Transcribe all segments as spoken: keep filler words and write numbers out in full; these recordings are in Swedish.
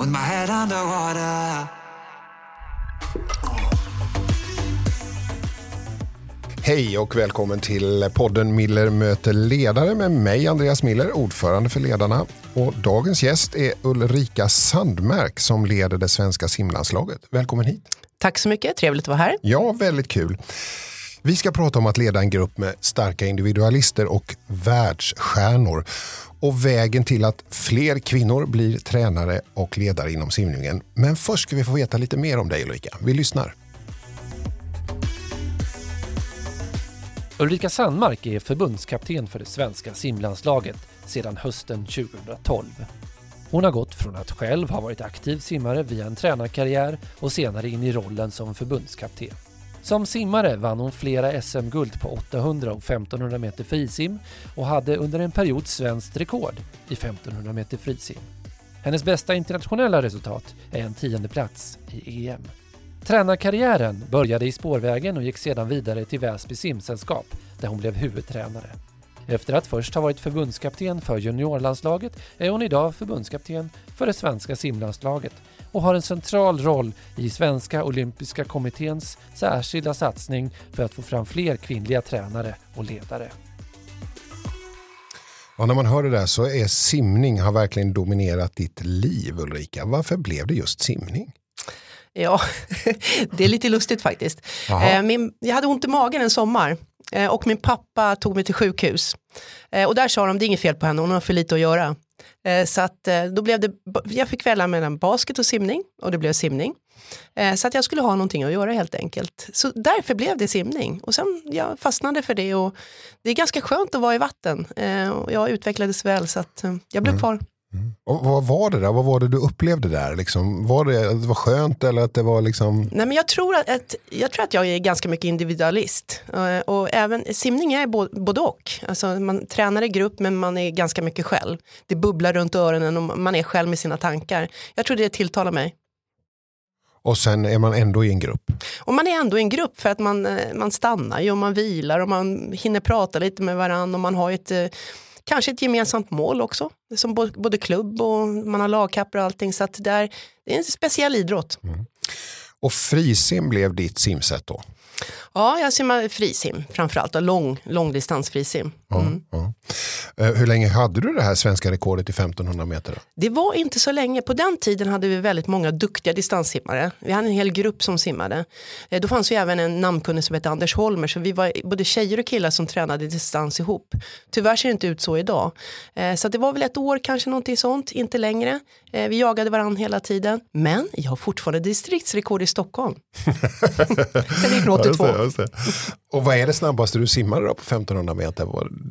with my head underwater. Hej och välkommen till podden Miller möter ledare med mig Andreas Miller, ordförande för ledarna. Och dagens gäst är Ulrika Sandmark som leder det svenska simlandslaget. Välkommen hit. Tack så mycket, trevligt att vara här. Ja, väldigt kul. Vi ska prata om att leda en grupp med starka individualister och världsstjärnor. Och vägen till att fler kvinnor blir tränare och ledare inom simningen. Men först ska vi få veta lite mer om dig Ulrika. Vi lyssnar. Ulrika Sandmark är förbundskapten för det svenska simlandslaget sedan hösten tjugohundratolv. Hon har gått från att själv ha varit aktiv simmare via en tränarkarriär och senare in i rollen som förbundskapten. Som simmare vann hon flera S M-guld på åttahundra och femtonhundra meter frisim och hade under en period svenskt rekord i femtonhundra meter frisim. Hennes bästa internationella resultat är en tionde plats i E M. Tränarkarriären började i Spårvägen och gick sedan vidare till Väsby simsällskap där hon blev huvudtränare. Efter att först ha varit förbundskapten för juniorlandslaget är hon idag förbundskapten för det svenska simlandslaget och har en central roll i Svenska Olympiska kommitténs särskilda satsning för att få fram fler kvinnliga tränare och ledare. Ja, när man hör det där så är simning har verkligen dominerat ditt liv Ulrika. Varför blev det just simning? Ja, det är lite lustigt faktiskt. Min, jag hade ont i magen en sommar och min pappa tog mig till sjukhus. Och där sa de, det är inget fel på henne, hon har för lite att göra. Så att då blev det, jag fick välja mellan basket och simning och det blev simning. Så att jag skulle ha någonting att göra helt enkelt. Så därför blev det simning och sen jag fastnade för det och det är ganska skönt att vara i vatten. Och jag utvecklades väl så att jag blev kvar. Mm. Mm. Och vad var det där? Vad var det du upplevde där? Liksom, var det att det var skönt eller att det var liksom... Nej, men jag tror att, att, jag tror att jag är ganska mycket individualist. Och, och även simning är både, både och. Alltså, man tränar i grupp men man är ganska mycket själv. Det bubblar runt öronen och man är själv med sina tankar. Jag tror det tilltalar mig. Och sen är man ändå i en grupp. Och man är ändå i en grupp för att man, man stannar ju och man vilar och man hinner prata lite med varandra och man har ett... Kanske ett gemensamt mål också, som både klubb och man har lagkappor och allting. Så att det, är, det är en speciell idrott. Mm. Och frisim blev ditt simsätt då? Ja, jag simmar frisim framförallt och lång, långdistansfrisim. Mm. Ja, ja. Hur länge hade du det här svenska rekordet i femtonhundra meter? Det var inte så länge. På den tiden hade vi väldigt många duktiga distanssimmare. Vi hade en hel grupp som simmade. Då fanns ju även en namnkunnig som hette Anders Holmer, så vi var både tjejer och killar som tränade distans ihop. Tyvärr ser det inte ut så idag. Så det var väl ett år kanske någonting sånt, inte längre. Vi jagade varandra hela tiden. Men jag har fortfarande distriktsrekord i Stockholm. Sen gick något. Och vad är det snabbaste du simmar då på femtonhundra meter?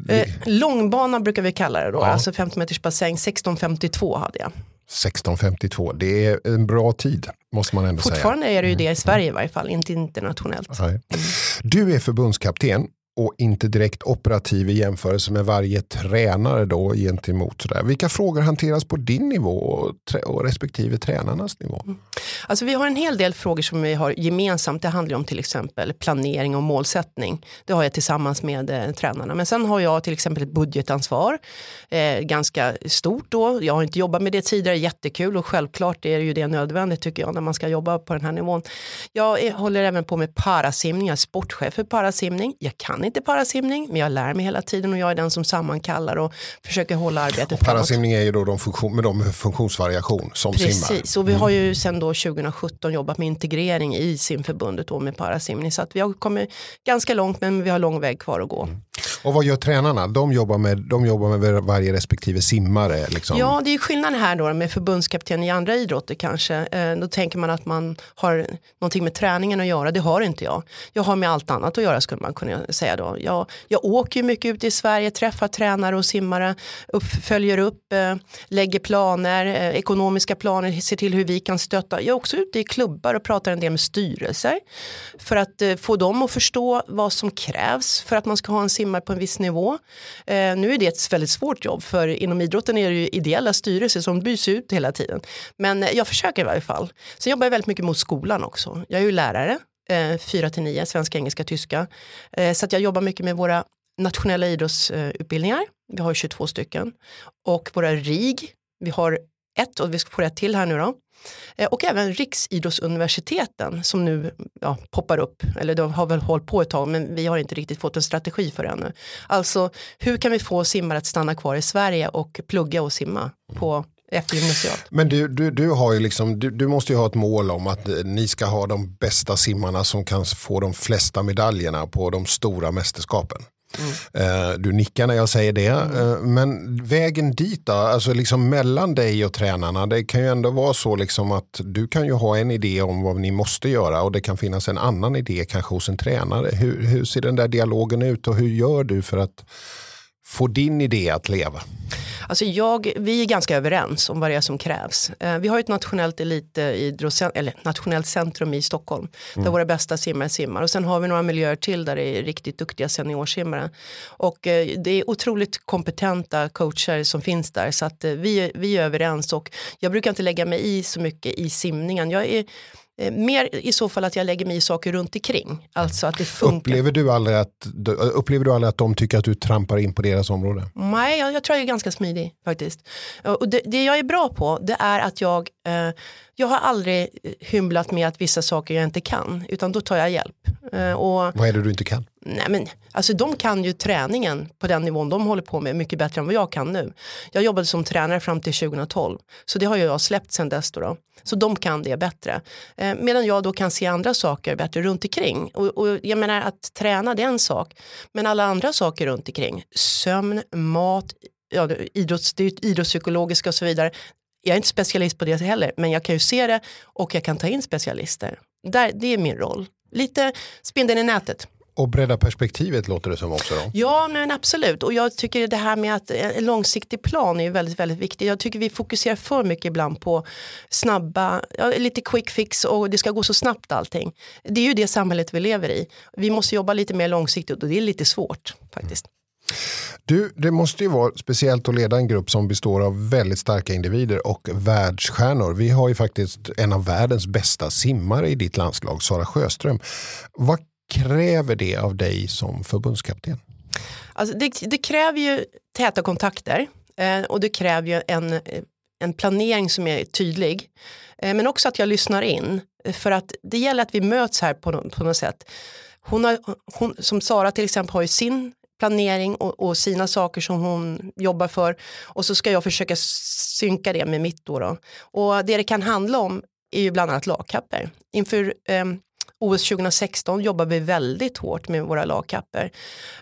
Eh, långbana brukar vi kalla det då. Ja. Alltså femtio meters bassäng, sexton femtiotvå hade jag. sexton femtiotvå, det är en bra tid måste man ändå Fortfarande säga. Fortfarande är det ju det i Sverige i varje fall, inte internationellt. Nej. Du är förbundskapten och inte direkt operativ i jämförelse med varje tränare då gentemot sådär. Vilka frågor hanteras på din nivå och, trä- och respektive tränarnas nivå? Mm. Alltså vi har en hel del frågor som vi har gemensamt. Det handlar om till exempel planering och målsättning. Det har jag tillsammans med eh, tränarna. Men sen har jag till exempel ett budgetansvar. Eh, ganska stort då. Jag har inte jobbat med det tidigare. Jättekul och självklart är ju det nödvändigt tycker jag när man ska jobba på den här nivån. Jag är, håller även på med parasimning. Jag är sportchef för parasimning. Jag kan inte inte parasimning, men jag lär mig hela tiden och jag är den som sammankallar och försöker hålla arbetet och parasimning framåt. Är ju då de funktion, med de funktionsvariation som Precis. simmar. Precis, och vi har ju sedan då tjugosjutton jobbat med integrering i simförbundet då med parasimning så att vi har kommit ganska långt men vi har lång väg kvar att gå. Mm. Och vad gör tränarna? De jobbar med, de jobbar med varje respektive simmare liksom. Ja, det är ju skillnaden här då med förbundskapten i andra idrotter kanske. Då tänker man att man har någonting med träningen att göra. Det har inte jag. Jag har med allt annat att göra skulle man kunna säga då. Jag, jag åker ju mycket ut i Sverige, träffar tränare och simmare, upp, följer upp, lägger planer, ekonomiska planer, ser till hur vi kan stötta. Jag är också ute i klubbar och pratar en del med styrelser för att få dem att förstå vad som krävs för att man ska ha en simmare på en viss nivå. Eh, nu är det ett väldigt svårt jobb för inom idrotten är det ju ideella styrelser som byts ut hela tiden. Men jag försöker i varje fall. Sen jobbar jag väldigt mycket mot skolan också. Jag är ju lärare, eh, fyra till nio, svenska, engelska, tyska. Eh, så att jag jobbar mycket med våra nationella idrottsutbildningar. Vi har tjugotvå stycken. Och våra RIG, vi har ett, och vi ska få det till här nu då. Och även Riksidrottsuniversiteten som nu ja, poppar upp, eller de har väl hållit på ett tag, men vi har inte riktigt fått en strategi för det ännu. Alltså hur kan vi få simmare att stanna kvar i Sverige och plugga och simma på eftergymnasialt? Men du, du, du, har ju liksom, du, du måste ju ha ett mål om att ni ska ha de bästa simmarna som kan få de flesta medaljerna på de stora mästerskapen. Mm. Du nickar när jag säger det, mm. men vägen dit då, alltså liksom mellan dig och tränarna, det kan ju ändå vara så liksom att du kan ju ha en idé om vad ni måste göra och det kan finnas en annan idé kanske hos en tränare. Hur, hur ser den där dialogen ut och hur gör du för att få din idé att leva? Alltså jag, vi är ganska överens om vad det är som krävs. Vi har ett nationellt elitidrottscentrum, eller nationellt centrum i Stockholm där mm. våra bästa simmare simmar. Och sen har vi några miljöer till där det är riktigt duktiga seniorsimmare. Och det är otroligt kompetenta coacher som finns där, så att vi, vi är överens. Och jag brukar inte lägga mig i så mycket i simningen. Jag är mer i så fall att jag lägger mig i saker runt omkring. Alltså att det funkar. Upplever du aldrig att, upplever du aldrig att de tycker att du trampar in på deras område? Nej, jag, jag tror jag är ganska smidig faktiskt. Och det, det jag är bra på, det är att jag, eh, jag har aldrig hymlat med att vissa saker jag inte kan. Utan då tar jag hjälp. Eh, och, vad är det du inte kan? Nej men, alltså de kan ju träningen på den nivån de håller på med mycket bättre än vad jag kan nu. Jag jobbade som tränare fram till tjugohundratolv. Så det har jag släppt sedan dess då. då. Så de kan det bättre. Eh, medan jag då kan se andra saker bättre runt omkring. Och, och jag menar att träna det är en sak. Men alla andra saker runt omkring. Sömn, mat, ja, idrotts, idrottspsykologiska och så vidare. Jag är inte specialist på det heller. Men jag kan ju se det och jag kan ta in specialister. Där, det är min roll. Lite spindeln i nätet. Och bredda perspektivet låter det som också då? Ja, men absolut. Och jag tycker det här med att en långsiktig plan är ju väldigt, väldigt viktigt. Jag tycker vi fokuserar för mycket ibland på snabba, ja, lite quick fix och det ska gå så snabbt allting. Det är ju det samhället vi lever i. Vi måste jobba lite mer långsiktigt och det är lite svårt faktiskt. Mm. Du, det måste ju vara speciellt att leda en grupp som består av väldigt starka individer och världsstjärnor. Vi har ju faktiskt en av världens bästa simmare i ditt landslag, Sara Sjöström. Vad kräver det av dig som förbundskapten? Alltså det, det kräver ju täta kontakter eh, och det kräver ju en, en planering som är tydlig. Eh, men också att jag lyssnar in, för att det gäller att vi möts här på, no- på något sätt. Hon har, hon, som Sara till exempel har ju sin planering och, och sina saker som hon jobbar för, och så ska jag försöka synka det med mitt då. då. Och det det kan handla om är ju bland annat lagkapper. Inför... Eh, O S tjugohundrasexton jobbar vi väldigt hårt med våra lagkapper.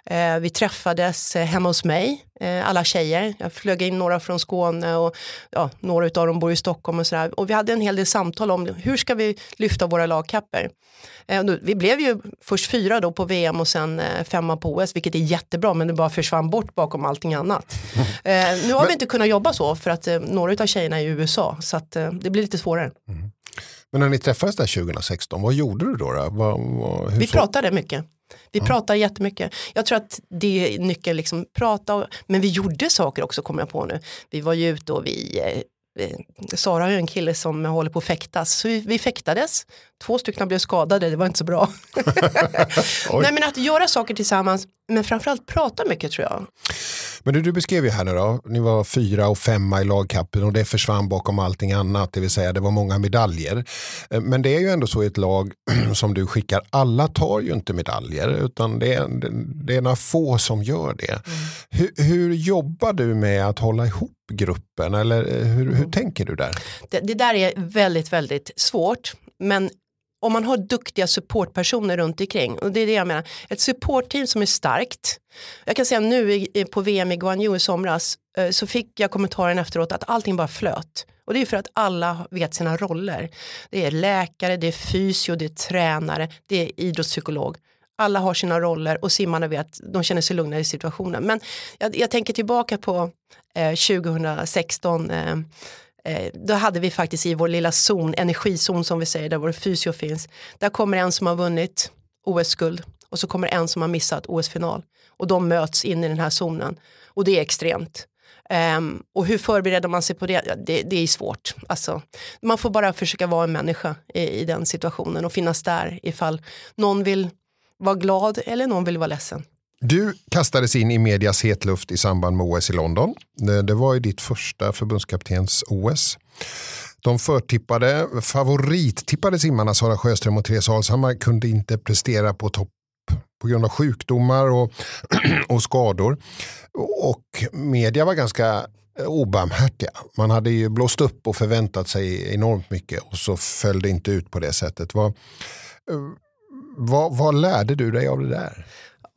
Eh, vi träffades hemma hos mig, eh, alla tjejer. Jag flög in några från Skåne och ja, några av dem bor i Stockholm och sådär. Och vi hade en hel del samtal om hur ska vi lyfta våra lagkapper. Eh, vi blev ju först fyra då på V M och sen eh, femma på O S, vilket är jättebra, men det bara försvann bort bakom allting annat. Eh, nu har men... vi inte kunnat jobba så för att eh, några av tjejerna är i U S A, så att, eh, det blir lite svårare. Mm. Men när ni träffades där tjugohundrasexton, vad gjorde du då? då? Vad, vad, hur vi så... pratade mycket. Vi mm. pratade jättemycket. Jag tror att det är nyckeln, liksom prata. Och, men vi gjorde saker också, kommer jag på nu. Vi var ju ute och vi... Eh, Sara har ju en kille som håller på att fäktas. Så vi, vi fäktades. Två stycken blev skadade, det var inte så bra. Nej, men att göra saker tillsammans, men framförallt prata mycket tror jag. Men du, du beskrev ju här nu då, ni var fyra och femma i lagkappen och det försvann bakom allting annat, det vill säga det var många medaljer. Men det är ju ändå så i ett lag som du skickar, alla tar ju inte medaljer utan det är, det är några få som gör det. Mm. Hur, hur jobbar du med att hålla ihop gruppen, eller hur, hur mm. tänker du där? Det, det där är väldigt, väldigt svårt, men om man har duktiga supportpersoner runt omkring. Och det är det jag menar. Ett supportteam som är starkt. Jag kan säga nu på V M i Guangzhou i somras så fick jag kommentaren efteråt att allting bara flöt. Och det är för att alla vet sina roller. Det är läkare, det är fysio, det är tränare, det är idrottspsykolog. Alla har sina roller och simmarna vet, de känner sig lugna i situationen. Men jag, jag tänker tillbaka på eh, tjugohundrasexton... Eh, Då hade vi faktiskt i vår lilla zon, energizon som vi säger, där vår fysio finns. Där kommer en som har vunnit O S-guld och så kommer en som har missat O S-final. Och de möts in i den här zonen. Och det är extremt. Um, och hur förbereder man sig på det? Ja, det, det är svårt. Alltså, man får bara försöka vara en människa i, i den situationen och finnas där ifall någon vill vara glad eller någon vill vara ledsen. Du kastades in i medias hetluft i samband med O S i London. Det var ju ditt första förbundskaptens O S. De förtippade, favorittippade simmarna Sara Sjöström och Therese Ahlsamma kunde inte prestera på topp på grund av sjukdomar och, och skador. Och media var ganska obarmhärtiga. Man hade ju blåst upp och förväntat sig enormt mycket och så föll det inte ut på det sättet. Vad, vad, vad lärde du dig av det där?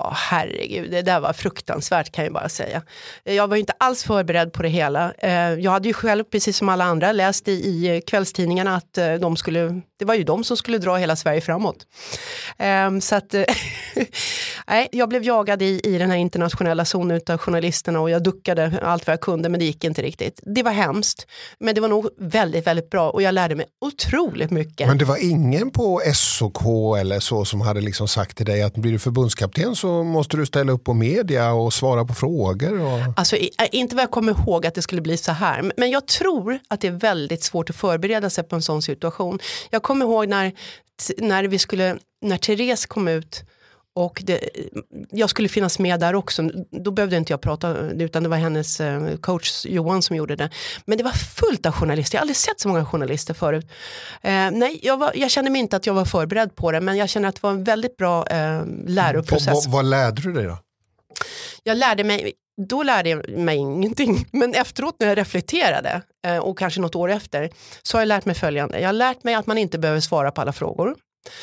Ja, herregud, det där var fruktansvärt kan jag bara säga. Jag var ju inte alls förberedd på det hela. Jag hade ju själv, precis som alla andra, läst i kvällstidningarna att de skulle, det var ju de som skulle dra hela Sverige framåt. Så att, nej, jag blev jagad i, i den här internationella zonen utav journalisterna och jag duckade allt vad jag kunde, men det gick inte riktigt. Det var hemskt, men det var nog väldigt, väldigt bra och jag lärde mig otroligt mycket. Men det var ingen på S H K eller så som hade liksom sagt till dig att blir du förbundskapten så måste du ställa upp på media och svara på frågor. Och... Alltså, inte vad jag kommer ihåg att det skulle bli så här. Men jag tror att det är väldigt svårt att förbereda sig på en sån situation. Jag kommer ihåg när, när, vi skulle, när Therese kom ut och det, jag skulle finnas med där också. Då behövde inte jag prata, utan det var hennes coach Johan som gjorde det. Men det var fullt av journalister. Jag har aldrig sett så många journalister förut. Eh, nej, jag, var, jag kände mig inte att jag var förberedd på det, men jag känner att det var en väldigt bra eh, läroprocess. Vad, vad lärde du dig då? Jag lärde mig, då lärde jag mig ingenting. Men efteråt när jag reflekterade, eh, och kanske något år efter, så har jag lärt mig följande. Jag har lärt mig att man inte behöver svara på alla frågor.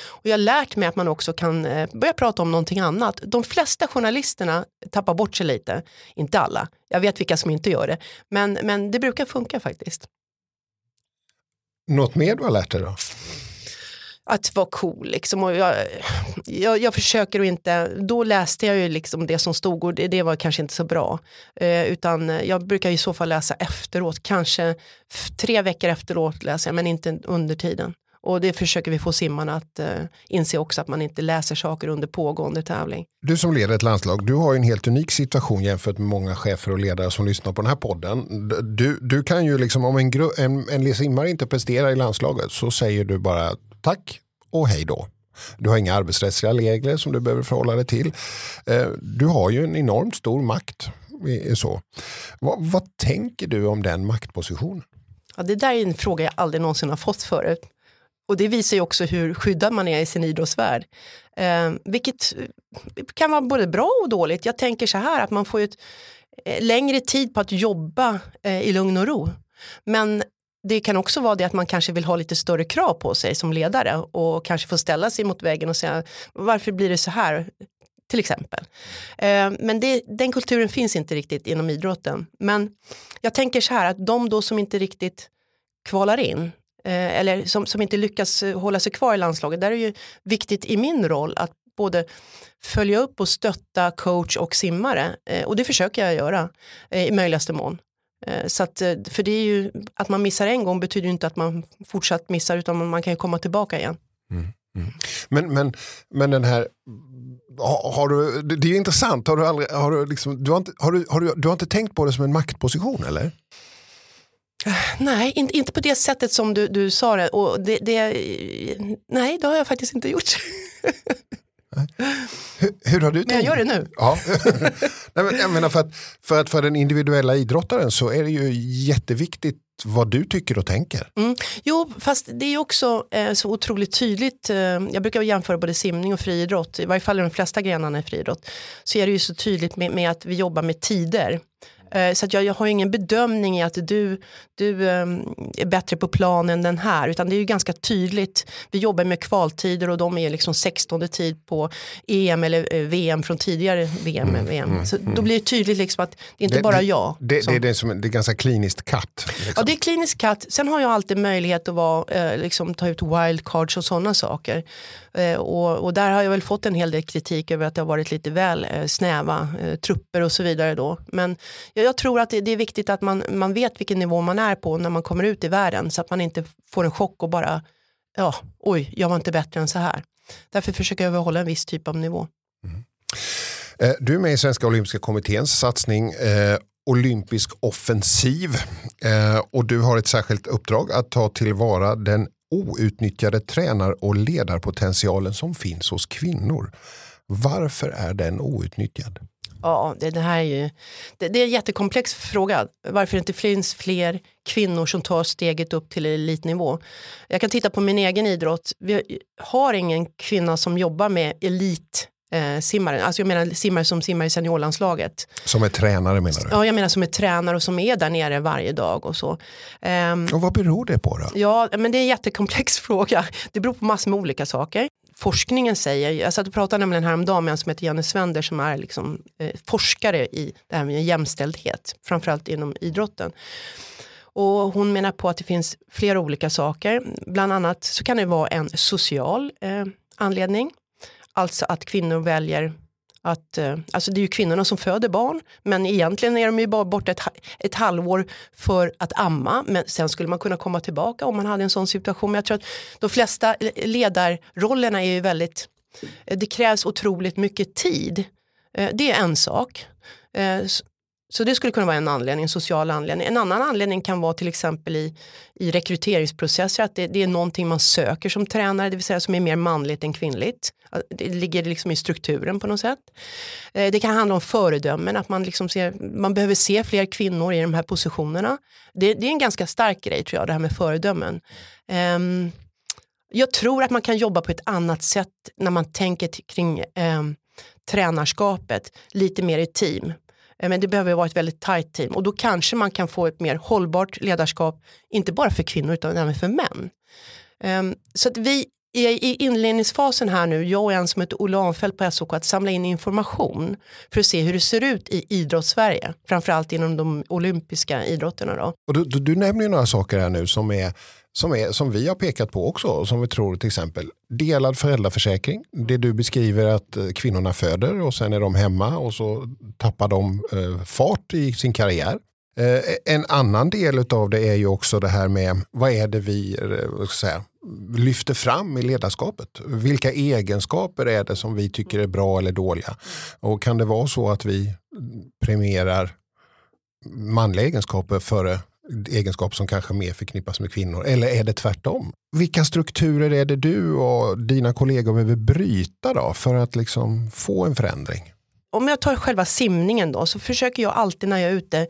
Och jag har lärt mig att man också kan börja prata om någonting annat. De flesta journalisterna tappar bort sig lite. Inte alla. Jag vet vilka som inte gör det. Men, men det brukar funka faktiskt. Något mer du har lärt dig då? Att vara cool liksom. Och jag, jag, jag försöker inte. Då läste jag ju liksom det som stod och det, det var kanske inte så bra. Eh, utan jag brukar i så fall läsa efteråt. Kanske tre veckor efteråt läser jag, men inte under tiden. Och det försöker vi få simmarna att eh, inse också, att man inte läser saker under pågående tävling. Du som leder ett landslag, du har ju en helt unik situation jämfört med många chefer och ledare som lyssnar på den här podden. Du, du kan ju liksom, om en, gru- en, en simmare inte presterar i landslaget så säger du bara tack och hej då. Du har inga arbetsrättsliga regler som du behöver förhålla dig till. Eh, du har ju en enormt stor makt. Så. Va, vad tänker du om den maktpositionen? Ja, det där är en fråga jag aldrig någonsin har fått förut. Och det visar ju också hur skyddad man är i sin idrottsvärld. Eh, vilket kan vara både bra och dåligt. Jag tänker så här att man får ju ett, eh, längre tid på att jobba eh, i lugn och ro. Men det kan också vara det att man kanske vill ha lite större krav på sig som ledare. Och kanske få ställa sig mot väggen och säga varför blir det så här till exempel. Eh, men det, den kulturen finns inte riktigt inom idrotten. Men jag tänker så här att de då som inte riktigt kvalar in. Eller som, som inte lyckas hålla sig kvar i landslaget. Där är det ju viktigt i min roll att både följa upp och stötta coach och simmare. Och det försöker jag göra i möjligaste mån. Så att, för det är ju att man missar en gång betyder ju inte att man fortsatt missar, utan man kan ju komma tillbaka igen. Mm, mm. Men, men, men den här... Har du, det är intressant. Har du, aldrig, har du, liksom, du, har inte, har du, har du, du har inte tänkt på det som en maktposition, eller? Nej, inte, inte på det sättet som du, du sa det. Och det, det. Nej, det har jag faktiskt inte gjort. Hur, hur har du tänkt? Men jag gör det nu. Ja. Nej, men jag menar för att, för att för den individuella idrottaren så är det ju jätteviktigt vad du tycker och tänker. Mm. Jo, fast det är också eh, så otroligt tydligt. Eh, jag brukar jämföra både simning och friidrott. I varje fall de flesta grenarna i friidrott. Så är det ju så tydligt med, med att vi jobbar med tider. Så att jag, jag har ju ingen bedömning i att du, du um, är bättre på plan än den här. Utan det är ju ganska tydligt. Vi jobbar med kvaltider och de är liksom sextonde tid på E M eller V M från tidigare V M. Mm, V M. Så mm, då blir det tydligt liksom att det är inte det, bara jag. Det, som... det, det, är som, det är ganska kliniskt katt. Liksom. Ja, det är kliniskt katt. Sen har jag alltid möjlighet att vara, eh, liksom, ta ut wildcards och sådana saker. Eh, och, och där har jag väl fått en hel del kritik över att det har varit lite väl eh, snäva eh, trupper och så vidare då. Men jag tror att det är viktigt att man, man vet vilken nivå man är på när man kommer ut i världen. Så att man inte får en chock och bara, ja, oj, jag var inte bättre än så här. Därför försöker jag överhålla en viss typ av nivå. Mm. Eh, du är med i Svenska Olympiska kommitténs satsning eh, Olympisk offensiv. Eh, och du har ett särskilt uppdrag att ta tillvara den outnyttjade tränar- och ledarpotentialen som finns hos kvinnor. Varför är den outnyttjad? Ja, det, det här är ju det, det är en jättekomplex fråga. Varför inte finns fler kvinnor som tar steget upp till elitnivå? Jag kan titta på min egen idrott. Vi har ingen kvinna som jobbar med elit eh, simmare. Alltså jag menar simmare som simmar i seniorlandslaget. Som är tränare menar du? Ja, jag menar som är tränare och som är där nere varje dag och så. Um, och vad beror det på då? Ja, men det är en jättekomplex fråga. Det beror på massor med olika saker. Forskningen säger, jag satt och pratade nämligen häromdagen med en som heter Jenny Svender som är liksom, eh, forskare i det här med jämställdhet, framförallt inom idrotten. Och hon menar på att det finns flera olika saker, bland annat så kan det vara en social eh, anledning, alltså att kvinnor väljer att, eh, alltså det är ju kvinnorna som föder barn, men egentligen är de ju bara borta ett, ett halvår för att amma, men sen skulle man kunna komma tillbaka om man hade en sån situation. Men jag tror att de flesta ledarrollerna är ju väldigt, eh, det krävs otroligt mycket tid, eh, det är en sak, eh, så det skulle kunna vara en anledning, en social anledning. En annan anledning kan vara till exempel i, i rekryteringsprocesser att det, det är någonting man söker som tränare, det vill säga som är mer manligt än kvinnligt. Det ligger liksom i strukturen på något sätt. Det kan handla om föredömen, att man, liksom ser, man behöver se fler kvinnor i de här positionerna. Det, det är en ganska stark grej tror jag, det här med föredömen. Um, jag tror att man kan jobba på ett annat sätt när man tänker t- kring um, tränarskapet lite mer i team. Men det behöver vara ett väldigt tajt team. Och då kanske man kan få ett mer hållbart ledarskap. Inte bara för kvinnor utan även för män. Um, så att vi är i inledningsfasen här nu. Jag och en som heter Olle Anfält på S H K. Att samla in information. För att se hur det ser ut i idrottssverige. Framförallt inom de olympiska idrotterna då. Och du, du, du nämner ju några saker här nu som är... Som, är, som vi har pekat på också och som vi tror till exempel delad föräldraförsäkring. Det du beskriver att kvinnorna föder och sen är de hemma och så tappar de eh, fart i sin karriär. Eh, en annan del av det är ju också det här med vad är det vi vad ska jag säga, lyfter fram i ledarskapet? Vilka egenskaper är det som vi tycker är bra eller dåliga? Och kan det vara så att vi premierar manliga egenskaper före egenskap som kanske mer förknippas med kvinnor, eller är det tvärtom? Vilka strukturer är det du och dina kollegor behöver bryta då för att liksom få en förändring? Om jag tar själva simningen då så försöker jag alltid när jag är ute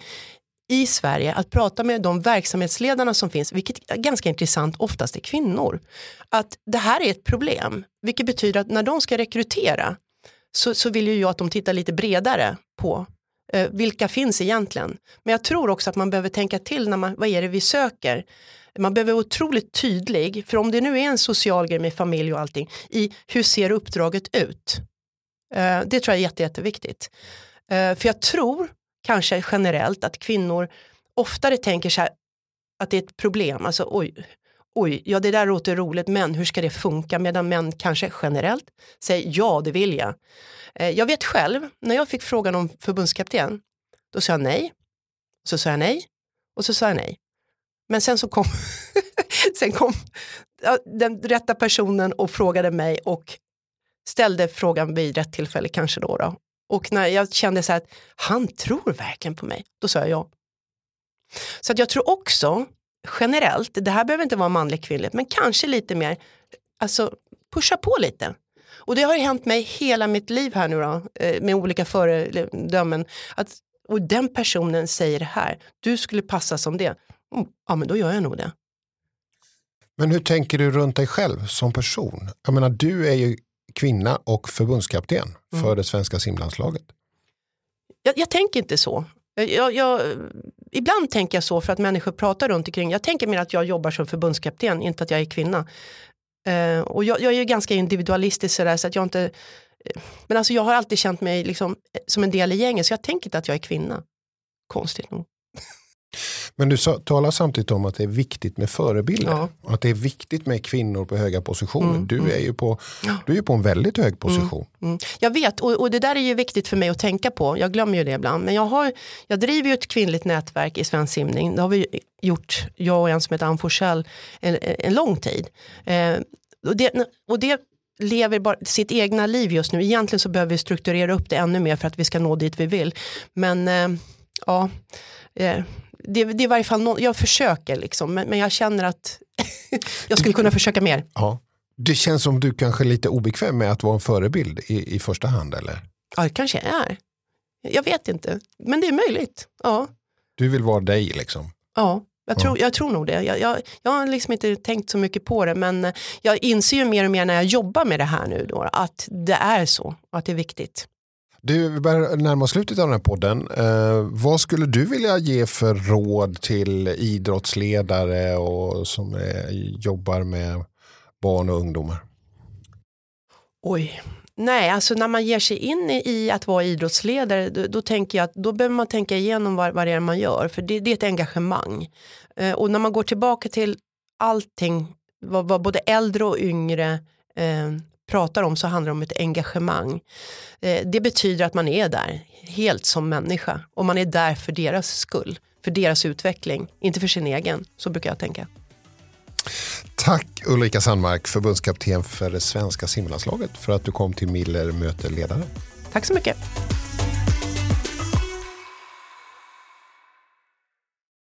i Sverige att prata med de verksamhetsledarna som finns, vilket är ganska intressant, oftast är kvinnor. Att det här är ett problem, vilket betyder att när de ska rekrytera så, så vill ju jag att de tittar lite bredare på Eh, vilka finns egentligen? Men jag tror också att man behöver tänka till när man, vad är det vi söker? Man behöver vara otroligt tydlig, för om det nu är en social grej med familj och allting, i hur ser uppdraget ut? Eh, det tror jag är jätte, jätteviktigt. Eh, för jag tror kanske generellt att kvinnor oftare tänker så här, att det är ett problem. Alltså oj, oj, ja det där låter roligt, men hur ska det funka? Medan män kanske generellt säger ja, det vill jag. Eh, jag vet själv, när jag fick frågan om förbundskapten, då sa jag nej, så sa jag nej, och så sa jag nej. Men sen så kom, sen kom ja, den rätta personen och frågade mig och ställde frågan vid rätt tillfälle kanske då. då. Och när jag kände så här att han tror verkligen på mig, då sa jag ja. Så att jag tror också... generellt, det här behöver inte vara manligt kvinnligt, men kanske lite mer, alltså pusha på lite. Och det har ju hänt mig hela mitt liv här nu då, med olika föredömen. Att, och den personen säger det här, du skulle passa som det. Mm, ja, men då gör jag nog det. Men hur tänker du runt dig själv som person? Jag menar, du är ju kvinna och förbundskapten för mm. det svenska simlandslaget. Jag, jag tänker inte så. Jag, jag, ibland tänker jag så för att människor pratar runt omkring. Jag tänker mer att jag jobbar som förbundskapten, inte att jag är kvinna. Eh, och jag, jag är ju ganska individualistisk sådär, så att jag inte... Men alltså jag har alltid känt mig liksom, som en del i gänget, så jag tänker inte att jag är kvinna. Konstigt nog. Men du sa, talar samtidigt om att det är viktigt med förebilder. Ja. Och att det är viktigt med kvinnor på höga positioner. Mm, du, mm. Är ju på, du är ju på en väldigt hög position. Mm, mm. Jag vet, och, och det där är ju viktigt för mig att tänka på. Jag glömmer ju det ibland. Men jag, har, jag driver ju ett kvinnligt nätverk i Svensk Simning. Det har vi gjort, jag och en som heter Ann Forssell, en, en lång tid. Eh, och, det, och det lever bara sitt egna liv just nu. Egentligen så behöver vi strukturera upp det ännu mer för att vi ska nå dit vi vill. Men eh, ja... Eh, Det, det är i varje fall någon, jag försöker liksom, men, men jag känner att jag skulle kunna försöka mer. Ja. Det känns som du kanske är lite obekväm med att vara en förebild i, i första hand, eller? Ja, det kanske jag är. Jag vet inte, men det är möjligt. Ja. Du vill vara dig liksom? Ja, jag tror, jag tror nog det. Jag, jag, jag har liksom inte tänkt så mycket på det, men jag inser ju mer och mer när jag jobbar med det här nu då, att det är så, att det är viktigt. Du, vi börjar närma slutet av den här podden. Eh, vad skulle du vilja ge för råd till idrottsledare och som eh, jobbar med barn och ungdomar? Oj, nej, alltså när man ger sig in i att vara idrottsledare, då, då tänker jag att då behöver man tänka igenom vad, vad det är man gör, för det, det är ett engagemang. Eh, och när man går tillbaka till allting, vad, vad både äldre och yngre eh, pratar om, så handlar det om ett engagemang. Eh, det betyder att man är där helt som människa, och man är där för deras skull, för deras utveckling, inte för sin egen, så brukar jag tänka. Tack Ulrika Sandmark, förbundskapten för det svenska simlandslaget, för att du kom till Miller möter ledare. Tack så mycket.